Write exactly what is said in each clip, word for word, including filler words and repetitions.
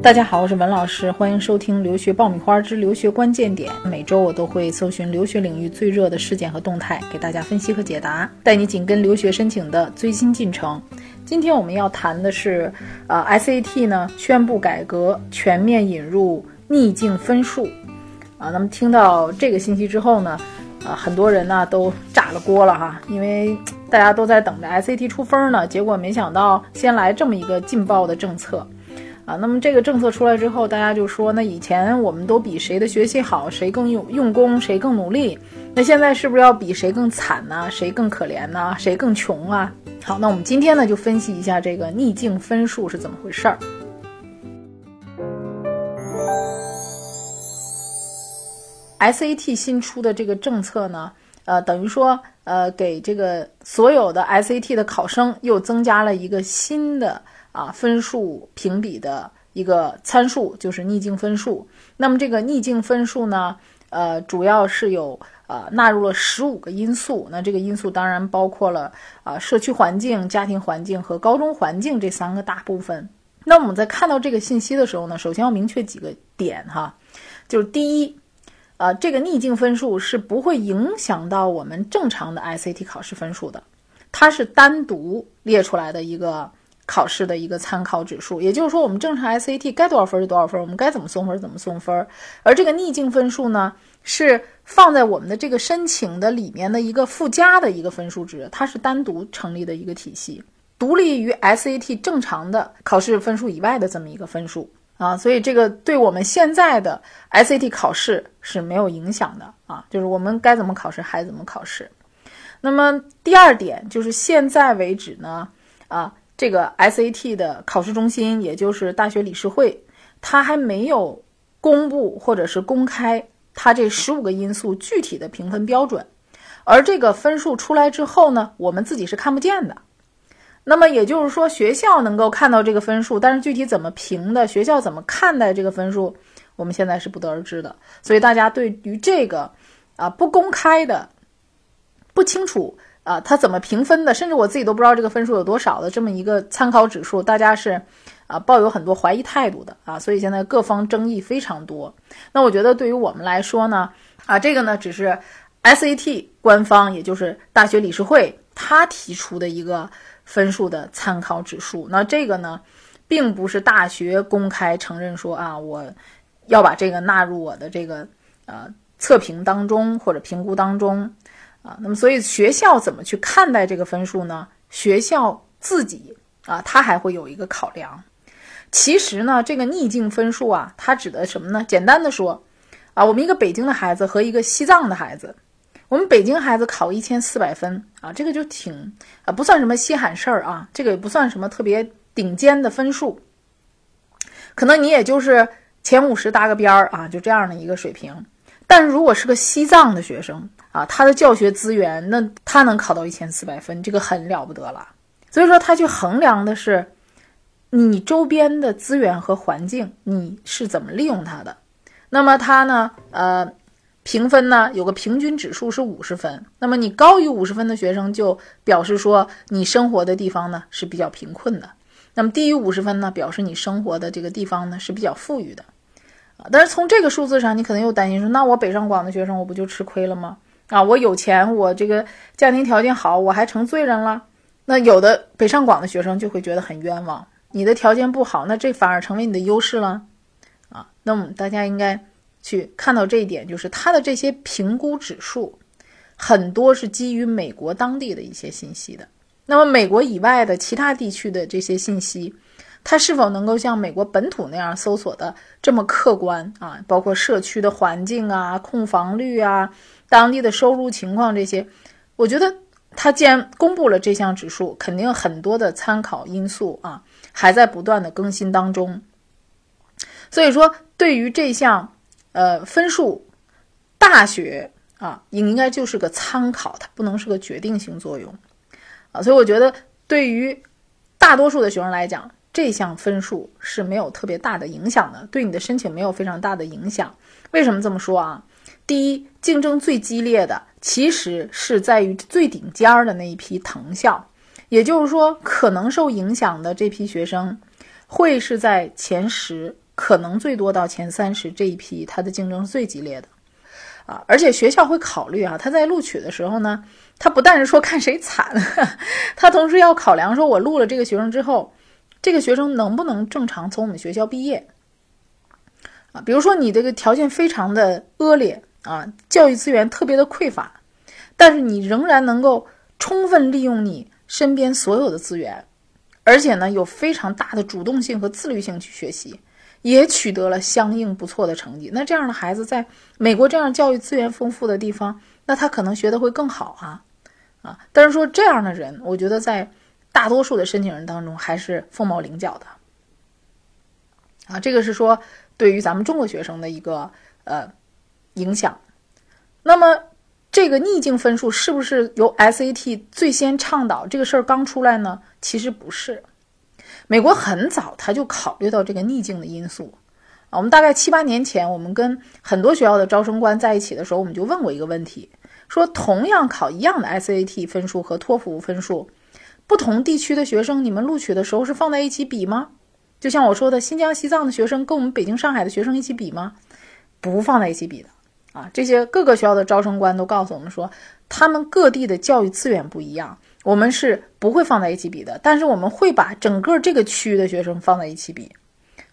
大家好，我是文老师，欢迎收听留学爆米花之留学关键点。每周我都会搜寻留学领域最热的事件和动态，给大家分析和解答，带你紧跟留学申请的最新进程。今天我们要谈的是呃 S A T 呢宣布改革，全面引入逆境分数啊。那么听到这个信息之后呢，呃很多人呢都炸了锅了哈，因为大家都在等着 S A T 出分呢，结果没想到先来这么一个劲爆的政策。啊，那么这个政策出来之后，大家就说，那以前我们都比谁的学习好，谁更用用功，谁更努力，那现在是不是要比谁更惨呢？谁更可怜呢？谁更穷啊？好，那我们今天呢就分析一下这个逆境分数是怎么回事儿。S A T 新出的这个政策呢，呃，等于说，呃，给这个所有的 S A T 的考生又增加了一个新的。啊，分数评比的一个参数就是逆境分数。那么这个逆境分数呢，呃，主要是有呃纳入了十五个因素。那这个因素当然包括了啊、呃、社区环境、家庭环境和高中环境这三个大部分。那我们在看到这个信息的时候呢，首先要明确几个点哈，就是第一，呃，这个逆境分数是不会影响到我们正常的 S A T 考试分数的，它是单独列出来的一个。考试的一个参考指数，也就是说我们正常 S A T 该多少分就多少分，我们该怎么送分怎么送分。而这个逆境分数呢，是放在我们的这个申请的里面的一个附加的一个分数值，它是单独成立的一个体系，独立于 S A T 正常的考试分数以外的这么一个分数啊，所以这个对我们现在的 S A T 考试是没有影响的啊，就是我们该怎么考试还怎么考试。那么第二点就是现在为止呢，啊。这个 S A T 的考试中心，也就是大学理事会，它还没有公布或者是公开它这十五个因素具体的评分标准，而这个分数出来之后呢，我们自己是看不见的。那么也就是说，学校能够看到这个分数，但是具体怎么评的，学校怎么看待这个分数，我们现在是不得而知的。所以大家对于这个啊不公开的、不清楚啊，它怎么评分的，甚至我自己都不知道这个分数有多少的这么一个参考指数，大家是啊抱有很多怀疑态度的啊，所以现在各方争议非常多。那我觉得对于我们来说呢，啊这个呢只是 S A T 官方，也就是大学理事会他提出的一个分数的参考指数。那这个呢，并不是大学公开承认说啊我要把这个纳入我的这个呃测评当中或者评估当中。啊，那么所以学校怎么去看待这个分数呢？学校自己啊，它还会有一个考量。其实呢，这个逆境分数啊，它指的什么呢？简单的说，啊，我们一个北京的孩子和一个西藏的孩子，我们北京孩子考一千四百分啊，这个就挺啊不算什么稀罕事儿啊，这个也不算什么特别顶尖的分数，可能你也就是前五十搭个边儿啊，就这样的一个水平。但如果是个西藏的学生啊，他的教学资源，那他能考到一千四百分，这个很了不得了。所以说他去衡量的是你周边的资源和环境，你是怎么利用它的。那么他呢呃评分呢有个平均指数是五十分，那么你高于五十分的学生就表示说你生活的地方呢是比较贫困的，那么低于五十分呢表示你生活的这个地方呢是比较富裕的。但是从这个数字上，你可能又担心说，那我北上广的学生我不就吃亏了吗？啊，我有钱，我这个家庭条件好，我还成罪人了。那有的北上广的学生就会觉得很冤枉，你的条件不好，那这反而成为你的优势了。啊，那么大家应该去看到这一点，就是他的这些评估指数，很多是基于美国当地的一些信息的。那么美国以外的其他地区的这些信息，它是否能够像美国本土那样搜索的这么客观啊？包括社区的环境啊、控房率啊、当地的收入情况这些，我觉得它既然公布了这项指数，肯定很多的参考因素啊还在不断的更新当中。所以说，对于这项呃分数，大学啊应该就是个参考，它不能是个决定性作用啊。所以我觉得对于大多数的学生来讲，这项分数是没有特别大的影响的，对你的申请没有非常大的影响。为什么这么说啊？第一，竞争最激烈的其实是在于最顶尖的那一批藤校，也就是说可能受影响的这批学生会是在前十可能最多到前三十这一批，它的竞争是最激烈的啊。而且学校会考虑啊，他在录取的时候呢，他不但是说看谁惨，他同时要考量说我录了这个学生之后，这个学生能不能正常从我们学校毕业啊？比如说你这个条件非常的恶劣啊，教育资源特别的匮乏，但是你仍然能够充分利用你身边所有的资源，而且呢有非常大的主动性和自律性去学习，也取得了相应不错的成绩。那这样的孩子在美国这样教育资源丰富的地方，那他可能学得会更好啊啊！但是说这样的人，我觉得在大多数的申请人当中还是凤毛麟角的啊。这个是说对于咱们中国学生的一个呃影响。那么这个逆境分数是不是由 S A T 最先倡导这个事儿刚出来呢？其实不是，美国很早他就考虑到这个逆境的因素啊。我们大概七八年前，我们跟很多学校的招生官在一起的时候，我们就问过一个问题，说同样考一样的 S A T 分数和托福分数，不同地区的学生你们录取的时候是放在一起比吗？就像我说的，新疆西藏的学生跟我们北京上海的学生一起比吗？不放在一起比的啊。这些各个学校的招生官都告诉我们说，他们各地的教育资源不一样，我们是不会放在一起比的，但是我们会把整个这个区域的学生放在一起比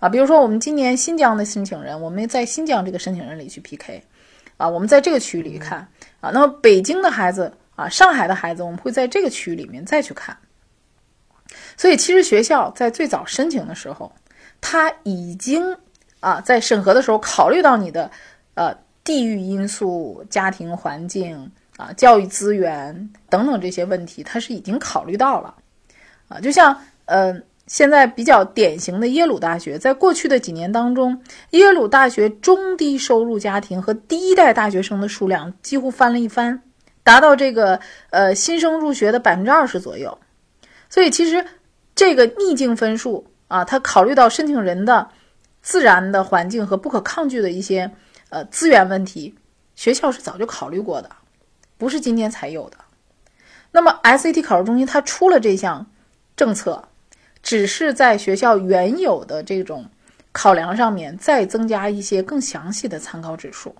啊。比如说我们今年新疆的申请人，我们在新疆这个申请人里去 P K 啊，我们在这个区域里看啊。那么北京的孩子啊，上海的孩子，我们会在这个区域里面再去看。所以其实学校在最早申请的时候，他已经啊在审核的时候考虑到你的呃地域因素、家庭环境啊、教育资源等等这些问题，他是已经考虑到了啊。就像呃现在比较典型的耶鲁大学，在过去的几年当中，耶鲁大学中低收入家庭和第一代大学生的数量几乎翻了一番，达到这个呃新生入学的 百分之二十 左右。所以其实这个逆境分数啊，它考虑到申请人的自然的环境和不可抗拒的一些呃资源问题，学校是早就考虑过的，不是今天才有的。那么 S A T 考试中心它出了这项政策，只是在学校原有的这种考量上面再增加一些更详细的参考指数。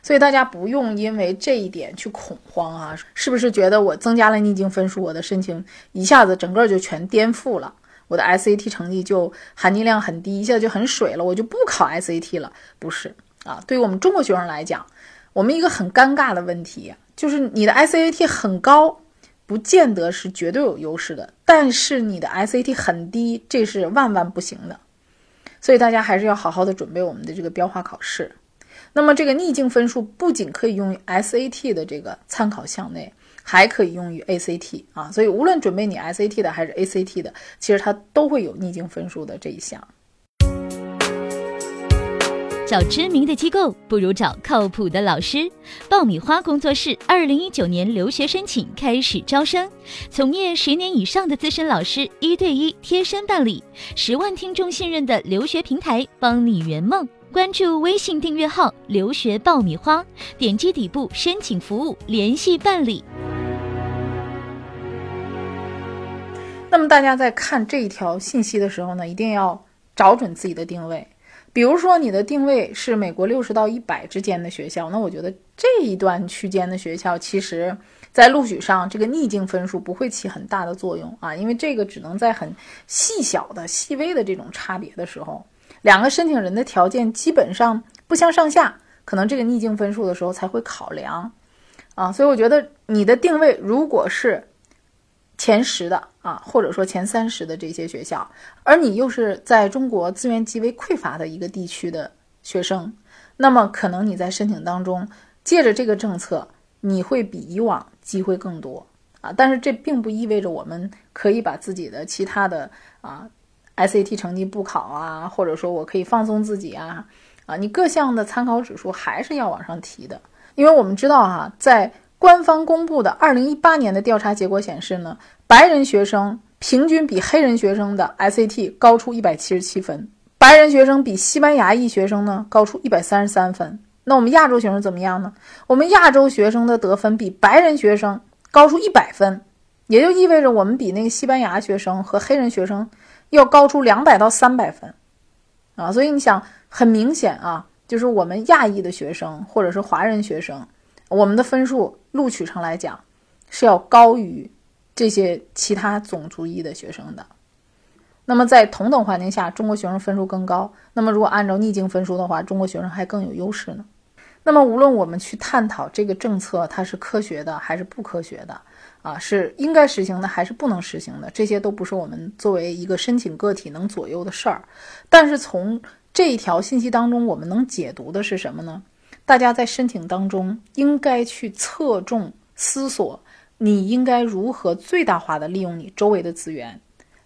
所以大家不用因为这一点去恐慌啊，是不是觉得我增加了逆境分数，我的申请一下子整个就全颠覆了，我的 S A T 成绩就含金量很低，一下就很水了，我就不考 S A T 了？不是啊。对于我们中国学生来讲，我们一个很尴尬的问题就是你的 S A T 很高不见得是绝对有优势的，但是你的 S A T 很低，这是万万不行的。所以大家还是要好好的准备我们的这个标化考试。那么这个逆境分数不仅可以用于 S A T 的这个参考项内，还可以用于 A C T 啊。所以无论准备你 S A T 的还是 A C T 的，其实它都会有逆境分数的这一项。找知名的机构不如找靠谱的老师。爆米花工作室二零一九年留学申请开始招生，从业十年以上的资深老师一对一贴身办理，十万听众信任的留学平台，帮你圆梦。关注微信订阅号留学爆米花，点击底部申请服务联系办理。那么大家在看这一条信息的时候呢，一定要找准自己的定位。比如说你的定位是美国六十到一百之间的学校，那我觉得这一段区间的学校其实在录取上这个逆境分数不会起很大的作用啊，因为这个只能在很细小的细微的这种差别的时候，两个申请人的条件基本上不相上下，可能这个逆境分数的时候才会考量啊。所以我觉得你的定位如果是前十的啊，或者说前三十的这些学校，而你又是在中国资源极为匮乏的一个地区的学生，那么可能你在申请当中借着这个政策，你会比以往机会更多啊。但是这并不意味着我们可以把自己的其他的啊S A T 成绩不考啊，或者说我可以放松自己啊啊，你各项的参考指数还是要往上提的。因为我们知道啊，在官方公布的二零一八年的调查结果显示呢，白人学生平均比黑人学生的 S A T 高出一百七十七分，白人学生比西班牙裔学生呢高出一百三十三分。那我们亚洲学生怎么样呢？我们亚洲学生的得分比白人学生高出一百分，也就意味着我们比那个西班牙学生和黑人学生要高出两百到三百分啊，所以你想，很明显啊，就是我们亚裔的学生或者是华人学生，我们的分数录取上来讲是要高于这些其他种族裔的学生的。那么在同等环境下，中国学生分数更高，那么如果按照逆境分数的话，中国学生还更有优势呢。那么无论我们去探讨这个政策它是科学的还是不科学的啊，是应该实行的还是不能实行的，这些都不是我们作为一个申请个体能左右的事儿。但是从这一条信息当中，我们能解读的是什么呢？大家在申请当中应该去侧重思索，你应该如何最大化地利用你周围的资源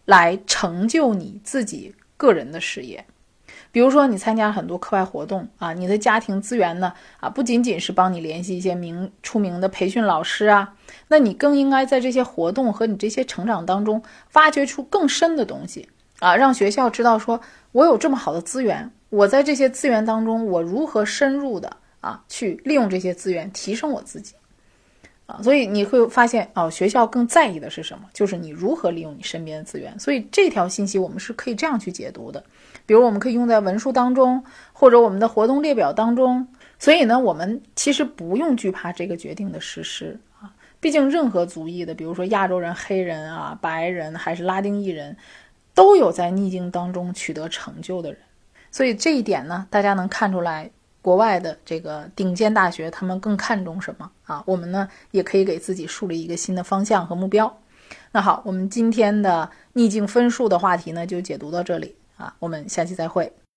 来成就你自己个人的事业。比如说你参加很多课外活动啊，你的家庭资源呢啊，不仅仅是帮你联系一些名出名的培训老师啊，那你更应该在这些活动和你这些成长当中挖掘出更深的东西啊，让学校知道说我有这么好的资源，我在这些资源当中我如何深入的啊去利用这些资源提升我自己啊。所以你会发现啊，学校更在意的是什么？就是你如何利用你身边的资源。所以这条信息我们是可以这样去解读的，比如我们可以用在文书当中，或者我们的活动列表当中。所以呢，我们其实不用惧怕这个决定的实施啊。毕竟任何族裔的，比如说亚洲人、黑人啊、白人还是拉丁裔人，都有在逆境当中取得成就的人。所以这一点呢，大家能看出来国外的这个顶尖大学他们更看重什么啊？我们呢也可以给自己树立一个新的方向和目标。那好，我们今天的逆境分数的话题呢就解读到这里啊，我们下期再会。